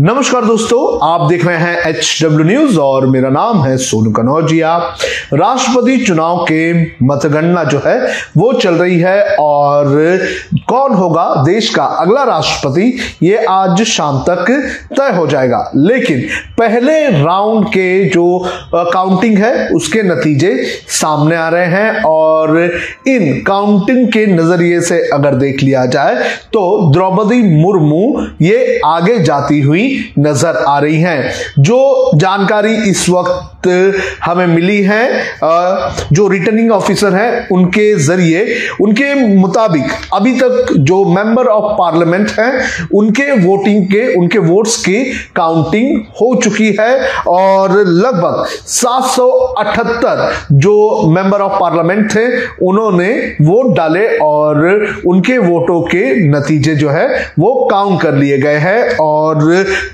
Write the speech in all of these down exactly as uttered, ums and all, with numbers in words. नमस्कार दोस्तों, आप देख रहे हैं एच डब्ल्यू न्यूज और मेरा नाम है सोनू कनौजिया। राष्ट्रपति चुनाव के मतगणना जो है वो चल रही है और कौन होगा देश का अगला राष्ट्रपति ये आज शाम तक तय हो जाएगा। लेकिन पहले राउंड के जो काउंटिंग है उसके नतीजे सामने आ रहे हैं और इन काउंटिंग के नजरिए से अगर देख लिया जाए तो द्रौपदी मुर्मू ये आगे जाती हुई नजर आ रही हैं। जो जानकारी इस वक्त हमें मिली है, जो रिटर्निंग ऑफिसर हैं उनके जरिए, उनके मुताबिक अभी तक जो मेंबर ऑफ पार्लियामेंट हैं उनके वोटिंग के उनके वोट्स की काउंटिंग हो चुकी है और लगभग सात सौ अठहत्तर जो मेंबर ऑफ पार्लियामेंट थे उन्होंने वोट डाले और उनके वोटों के नतीजे जो है वो काउंट कर लिए गए हैं और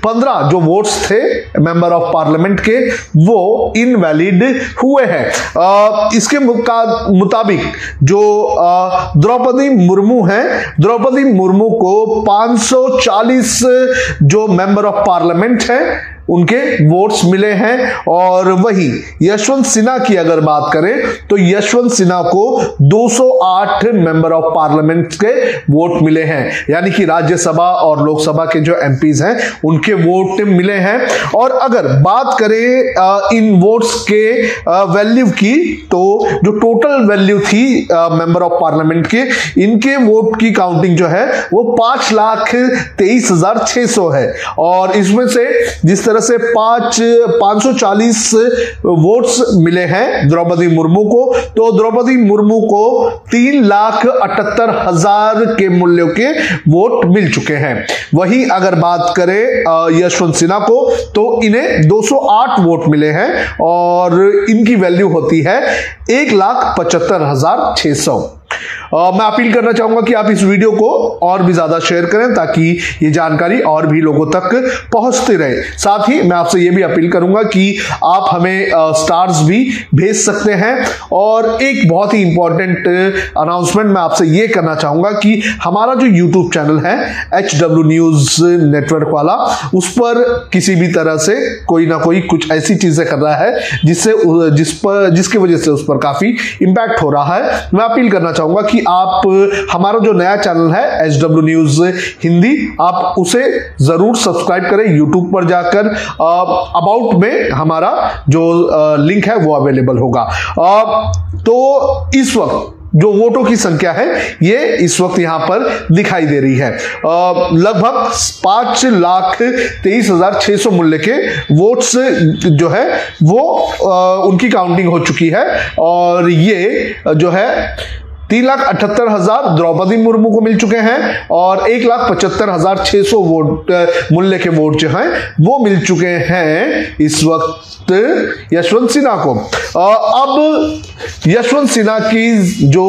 पंद्रह जो वोट्स थे मेंबर ऑफ पार्लियामेंट के वो इनवैलिड हुए हैं। इसके मुताबिक जो द्रौपदी मुर्मू हैं, द्रौपदी मुर्मू को पाँच सौ चालीस जो मेंबर ऑफ पार्लियामेंट हैं उनके वोट्स मिले हैं और वही यशवंत सिन्हा की अगर बात करें तो यशवंत सिन्हा को दो सौ आठ मेंबर ऑफ पार्लियामेंट के वोट मिले हैं, यानी कि राज्यसभा और लोकसभा के जो एमपीज हैं उनके वोट मिले हैं। और अगर बात करें इन वोट्स के वैल्यू की तो जो टोटल वैल्यू थी मेंबर ऑफ पार्लियामेंट के, इनके वोट की काउंटिंग जो है वो पांच लाख तेईस हजार छह सौ है और इसमें से जिस तरह से पांच पांच सौ चालीस वोट्स मिले हैं द्रौपदी मुर्मू को, तो द्रौपदी मुर्मू को तीन लाख अठहत्तर हजार के मूल्यों के वोट मिल चुके हैं। वहीं अगर बात करें यशवंत सिन्हा को तो इन्हें दो सौ आठ वोट मिले हैं और इनकी वैल्यू होती है एक लाख पचहत्तर हजार छह सौ। Uh, मैं अपील करना चाहूंगा कि आप इस वीडियो को और भी ज्यादा शेयर करें ताकि ये जानकारी और भी लोगों तक पहुंचती रहे। साथ ही मैं आपसे ये भी अपील करूंगा कि आप हमें uh, स्टार्स भी भेज सकते हैं। और एक बहुत ही इंपॉर्टेंट अनाउंसमेंट मैं आपसे ये करना चाहूंगा कि हमारा जो यूट्यूब चैनल है एच डब्ल्यू न्यूज नेटवर्क वाला, उस पर किसी भी तरह से कोई ना कोई कुछ ऐसी चीजें कर रहा है जिससे जिस पर जिसकी वजह से उस पर काफी इंपैक्ट हो रहा है। मैं अपील करना चाहूंगा कि आप हमारा जो नया चैनल है एच डब्ल्यू न्यूज हिंदी, आप उसे जरूर सब्सक्राइब करें। यूट्यूब पर जाकर अबाउट में हमारा जो लिंक है वो अवेलेबल होगा। तो इस वक्त जो वोटों की संख्या है ये इस वक्त यहां पर दिखाई दे रही है, लगभग पांच लाख तेईस हजार छह सौ मूल्य के वोट्स जो है वो उनकी काउंटिंग हो चुकी है और ये जो है तीन लाख अठहत्तर हजार द्रौपदी मुर्मू को मिल चुके हैं और एक लाख पचहत्तर हजार छह सौ वोट मूल्य के वोट जो हैं वो मिल चुके हैं इस वक्त यशवंत सिन्हा को। अब यशवंत सिन्हा की जो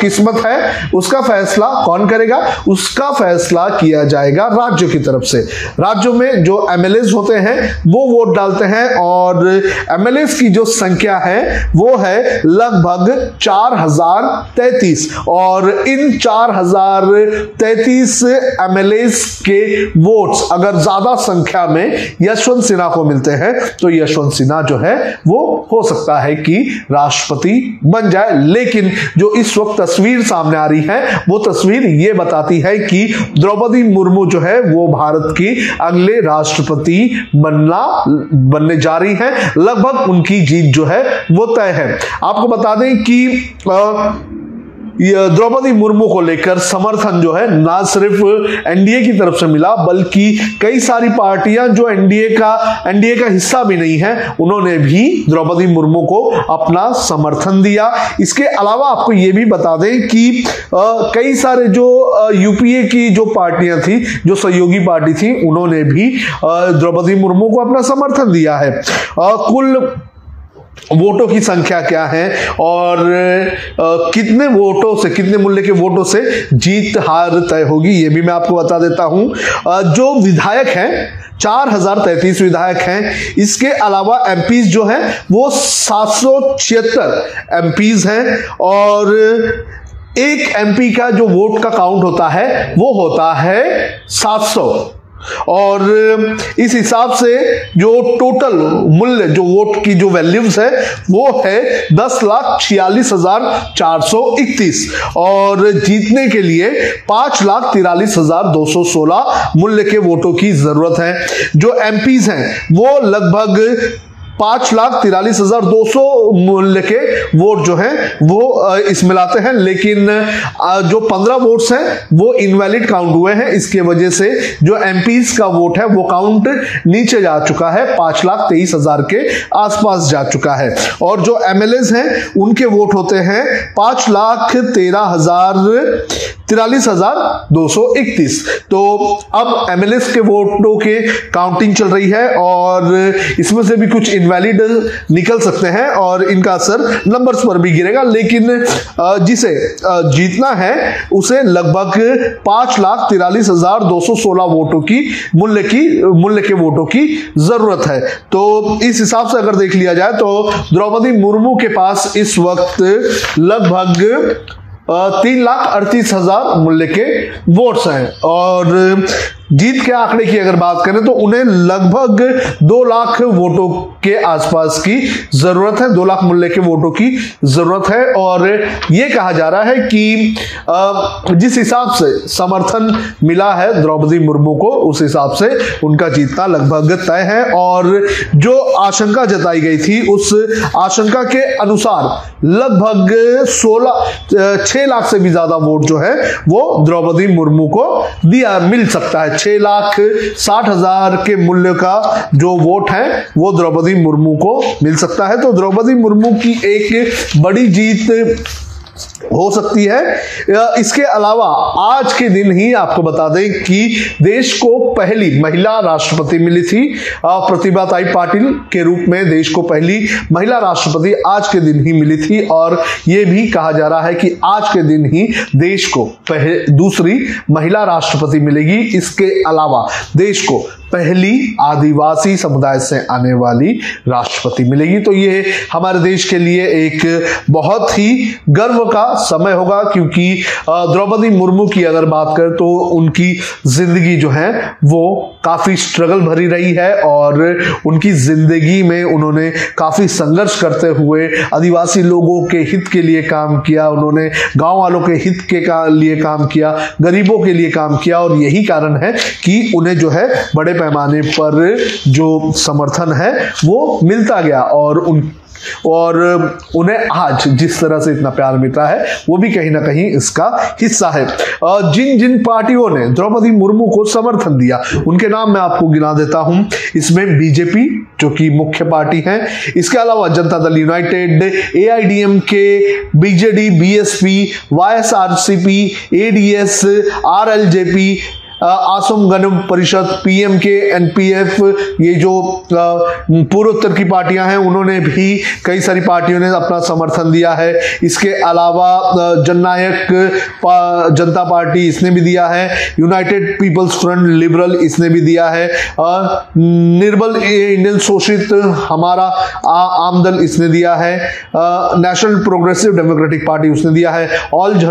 किस्मत है उसका फैसला कौन करेगा? उसका फैसला किया जाएगा राज्यों की तरफ से। राज्यों में जो एमएलएज होते हैं वो वोट डालते हैं और एमएलएज की जो संख्या है वो है लगभग चार हजार तैंतीस और इन चार हजार तैंतीस एमएलएस के वोट्स अगर ज्यादा संख्या में यशवंत सिन्हा को मिलते हैं तो यशवंत सिन्हा जो है वो हो सकता है कि राष्ट्रपति बन जाए। लेकिन जो इस वक्त तस्वीर सामने आ रही है वो तस्वीर ये बताती है कि द्रौपदी मुर्मू जो है वो भारत की अगले राष्ट्रपति बनना बनने जा रही है। लगभग उनकी जीत जो है वो तय है। आपको बता दें कि द्रौपदी मुर्मू को लेकर समर्थन जो है ना सिर्फ एनडीए की तरफ से मिला बल्कि कई सारी पार्टियां जो एनडीए का एनडीए का हिस्सा भी नहीं है उन्होंने भी द्रौपदी मुर्मू को अपना समर्थन दिया। इसके अलावा आपको ये भी बता दें कि कई सारे जो यूपीए की जो पार्टियां थी, जो सहयोगी पार्टी थी, उन्होंने भी द्रौपदी मुर्मू को अपना समर्थन दिया है। कुल वोटों की संख्या क्या है और आ, कितने वोटों से, कितने मूल्य के वोटों से जीत हार तय होगी ये भी मैं आपको बता देता हूं। जो विधायक हैं चार हजार तैतीस विधायक हैं, इसके अलावा एमपीज जो हैं वो सात सौ छिहत्तर एमपीज हैं और एक एमपी का जो वोट का काउंट होता है वो होता है सात सौ। और इस हिसाब से जो टोटल मूल्य जो वोट की जो वैल्यूज है वो है दस लाख छियालीस हजार चार सौ इकतीस और जीतने के लिए पांच लाख तिरालीस हजार दो सौ सोलह मूल्य के वोटों की जरूरत है। जो एमपीज हैं वो लगभग पांच लाख तिरालीस हजार दो सौ मूल्य के वोट जो है वो इसमें लाते हैं, लेकिन जो पंद्रह वोट्स हैं वो इनवैलिड काउंट हुए हैं, इसके वजह से जो एमपीज का वोट है वो काउंट नीचे जा चुका है, पांच लाख तेईस हजार के आसपास जा चुका है। और जो एमएलएज हैं उनके वोट होते हैं पांच लाख तेरह हजार तिरालीस हजार दो सौ इकतीस। तो अब एमएलएस के वोटों के काउंटिंग चल रही है और इसमें से भी कुछ इनवैलिड निकल सकते हैं और इनका असर नंबर्स पर भी गिरेगा, लेकिन जिसे जीतना है उसे लगभग पांच लाख तिरालीस हजार दो सौ सोलह वोटों की मूल्य की मूल्य के वोटों की जरूरत है। तो इस हिसाब से अगर देख लिया जाए तो द्रौपदी मुर्मू के पास इस वक्त लगभग तीन लाख अड़तीस हजार मूल्य के वोट्स हैं और जीत के आंकड़े की अगर बात करें तो उन्हें लगभग दो लाख वोटों के आसपास की जरूरत है, दो लाख मूल्य के वोटों की जरूरत है। और ये कहा जा रहा है कि जिस हिसाब से समर्थन मिला है द्रौपदी मुर्मू को उस हिसाब से उनका जीतना लगभग तय है। और जो आशंका जताई गई थी उस आशंका के अनुसार लगभग सोलह छह लाख से भी ज्यादा वोट जो है वो द्रौपदी मुर्मू को दिया मिल सकता है। छह लाख साठ हजार के मूल्य का जो वोट है वो द्रौपदी मुर्मू को मिल सकता है। तो द्रौपदी मुर्मू की एक बड़ी जीत हो सकती है। इसके अलावा आज के दिन ही आपको बता दें कि देश को पहली महिला राष्ट्रपति मिली थी, प्रतिभाताई पाटील के रूप में देश को पहली महिला राष्ट्रपति आज के दिन ही मिली थी। और यह भी कहा जा रहा है कि आज के दिन ही देश को दूसरी महिला राष्ट्रपति मिलेगी। इसके अलावा देश को पहली आदिवासी समुदाय से आने वाली राष्ट्रपति मिलेगी। तो ये हमारे देश के लिए एक बहुत ही गर्व का समय होगा, क्योंकि द्रौपदी मुर्मू की अगर बात करें तो उनकी जिंदगी जो है वो काफ़ी स्ट्रगल भरी रही है और उनकी जिंदगी में उन्होंने काफ़ी संघर्ष करते हुए आदिवासी लोगों के हित के लिए काम किया, उन्होंने गाँव वालों के हित के का, लिए काम किया, गरीबों के लिए काम किया। और यही कारण है कि उन्हें जो है बड़े पैमाने पर जो समर्थन है वो मिलता गया और उन और उन्हें आज जिस तरह से इतना प्यार मिलता है वो भी कहीं ना कहीं इसका हिस्सा है। जिन जिन पार्टियों ने द्रौपदी मुर्मू को समर्थन दिया उनके नाम मैं आपको गिना देता हूं। इसमें बीजेपी जो कि मुख्य पार्टी है, इसके अलावा Janata Dal United, AIADMK, BJD, BSP, YSRCP, ADS, RLJP, Asom Gana Parishad, PM के, एनपीएफ, ये जो पूर्वोत्तर की पार्टियां हैं उन्होंने भी कई सारी पार्टियों ने अपना समर्थन दिया है। इसके अलावा जननायक पा, जनता पार्टी इसने भी दिया है, यूनाइटेड पीपल्स फ्रंट लिबरल इसने भी दिया है, निर्बल इंडियन शोषित हमारा आमदल इसने दिया है, नेशनल प्रोग्रेसिव डेमोक्रेटिक पार्टी उसने दिया है, all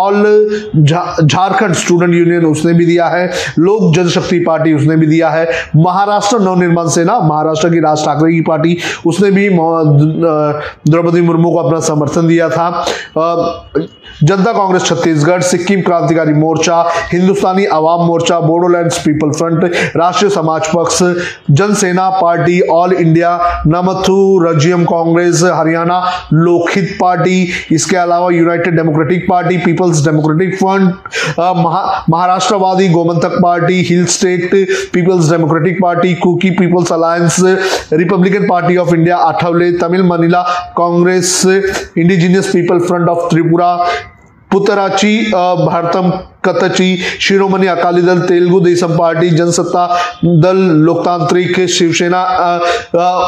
all Jharkhand student union उसने भी दिया है, लोक जनशक्ति पार्टी उसने भी दिया है, महाराष्ट्र नवनिर्माण सेना महाराष्ट्र की राज ठाकरे की पार्टी उसने भी द्रौपदी मुर्मू को अपना समर्थन दिया था, जनता कांग्रेस छत्तीसगढ़, सिक्किम क्रांतिकारी मोर्चा, Hindustani Awam Morcha, Bodoland people front, Rashtriya Samaj Paksha, Janasena party, all India Namathu Rajiyam Congress, Haryana Lokhit party, इसके अलावा United democratic party, peoples democratic front, Maharashtrawadi Gomantak party, hill state peoples democratic party, Kuki peoples alliance, Republican party of India Athawale, Tamil Maanila Congress, indigenous people front of Tripura, Puthurachi Bharatham Katchi, Shiromani Akali Dal, Telugu Desam party, Jansatta दल, लोकतांत्रिक शिवसेना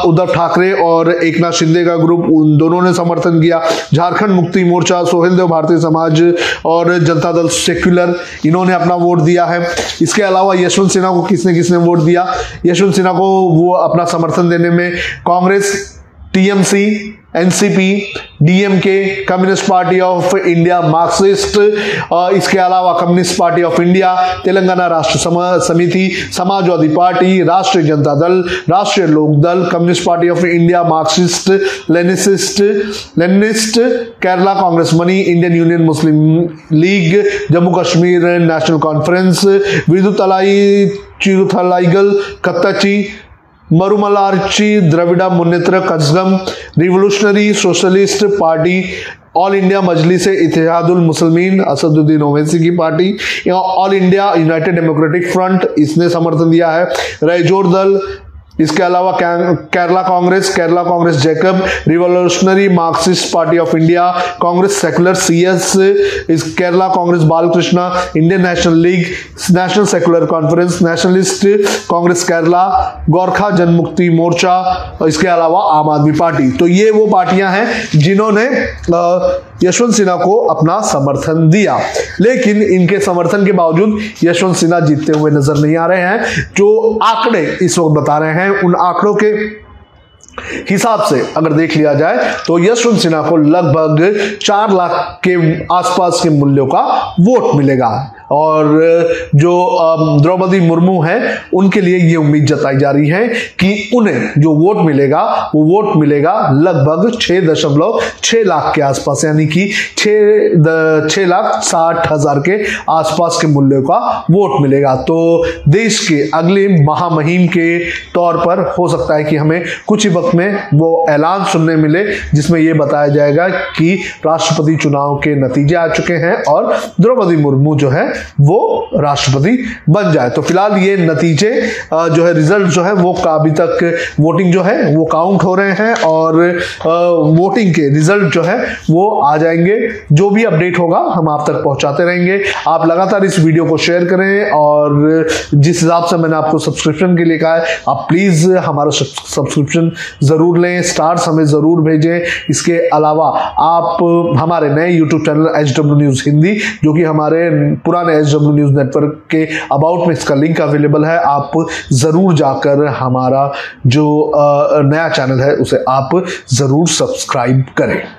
उद्धव ठाकरे और एकनाथ शिंदे का ग्रुप, उन दोनों ने समर्थन किया, झारखंड मुक्ति मोर्चा, सोहेल देव भारतीय समाज और जनता दल सेक्युलर, इन्होंने अपना वोट दिया है। इसके अलावा यशवंत सिन्हा को किसने किसने वोट दिया, यशवंत सिन्हा को वो अपना समर्थन देने में Congress, TMC, NCP, DMK, communist party of India, Marxist, इसके अलावा communist party of India, Telangana Rashtra समिति, समाजवादी पार्टी, राष्ट्रीय Janata Dal, Rashtriya Lok Dal, Communist party of India, Marxist Leninist Leninist Kerala Congress Mani, Indian Union Muslim League, Jammu Kashmir National Conference, Viduthalai Chiruthaigal Katchi, Marumalarchi Dravida Munnetra Kazhagam, Revolutionary Socialist Party, all India Majlis Ittehadul Muslimeen Asaduddin Owaisi की Party, all India United Democratic Front, इसने समर्थन दिया है, रायजोर दल, इसके अलावा Kerala Congress, Kerala Congress Jacob, Revolutionary Marxist Party of India, Congress Secular CS, इस Kerala Congress Balakrishna, Indian National League, National Secular Conference, Nationalist Congress Kerala, Gorkha Janmukti Morcha, इसके अलावा आम आदमी पार्टी। तो ये वो पार्टियां हैं जिन्होंने यशवंत सिन्हा को अपना समर्थन दिया, लेकिन इनके समर्थन के बावजूद यशवंत सिन्हा जीतते हुए नजर नहीं आ रहे हैं। जो आंकड़े इस वक्त बता रहे हैं, उन आंकड़ों के हिसाब से अगर देख लिया जाए तो यशवंत सिन्हा को लगभग चार लाख के आसपास के मूल्यों का वोट मिलेगा, और जो द्रौपदी मुर्मू है उनके लिए ये उम्मीद जताई जा रही है कि उन्हें जो वोट मिलेगा वो वोट मिलेगा लगभग छः दशमलव छः लाख के आसपास, यानी कि छः छः लाख साठ हजार के आसपास के मूल्यों का वोट मिलेगा। तो देश के अगले महामहिम के तौर पर हो सकता है कि हमें कुछ ही वक्त में वो ऐलान सुनने मिले जिसमें ये बताया जाएगा कि राष्ट्रपति चुनाव के नतीजे आ चुके हैं और द्रौपदी मुर्मू जो है वो राष्ट्रपति बन जाए। तो फिलहाल ये नतीजे जो है, रिजल्ट जो है वो अभी तक वोटिंग जो है वो काउंट हो रहे हैं और वोटिंग के रिजल्ट जो है वो आ जाएंगे। जो भी अपडेट होगा हम आप तक पहुंचाते रहेंगे। आप लगातार इस वीडियो को शेयर करें और जिस हिसाब से मैंने आपको सब्सक्रिप्शन के लिए कहा है, आप प्लीज हमारा सब्सक्रिप्शन जरूर लें, स्टार्स हमें जरूर भेजें। इसके अलावा आप हमारे नए YouTube channel HW news Hindi, जो कि हमारे पुराने एचडब्ल्यू न्यूज नेटवर्क के अबाउट में इसका लिंक अवेलेबल है, आप जरूर जाकर हमारा जो नया चैनल है उसे आप जरूर सब्सक्राइब करें।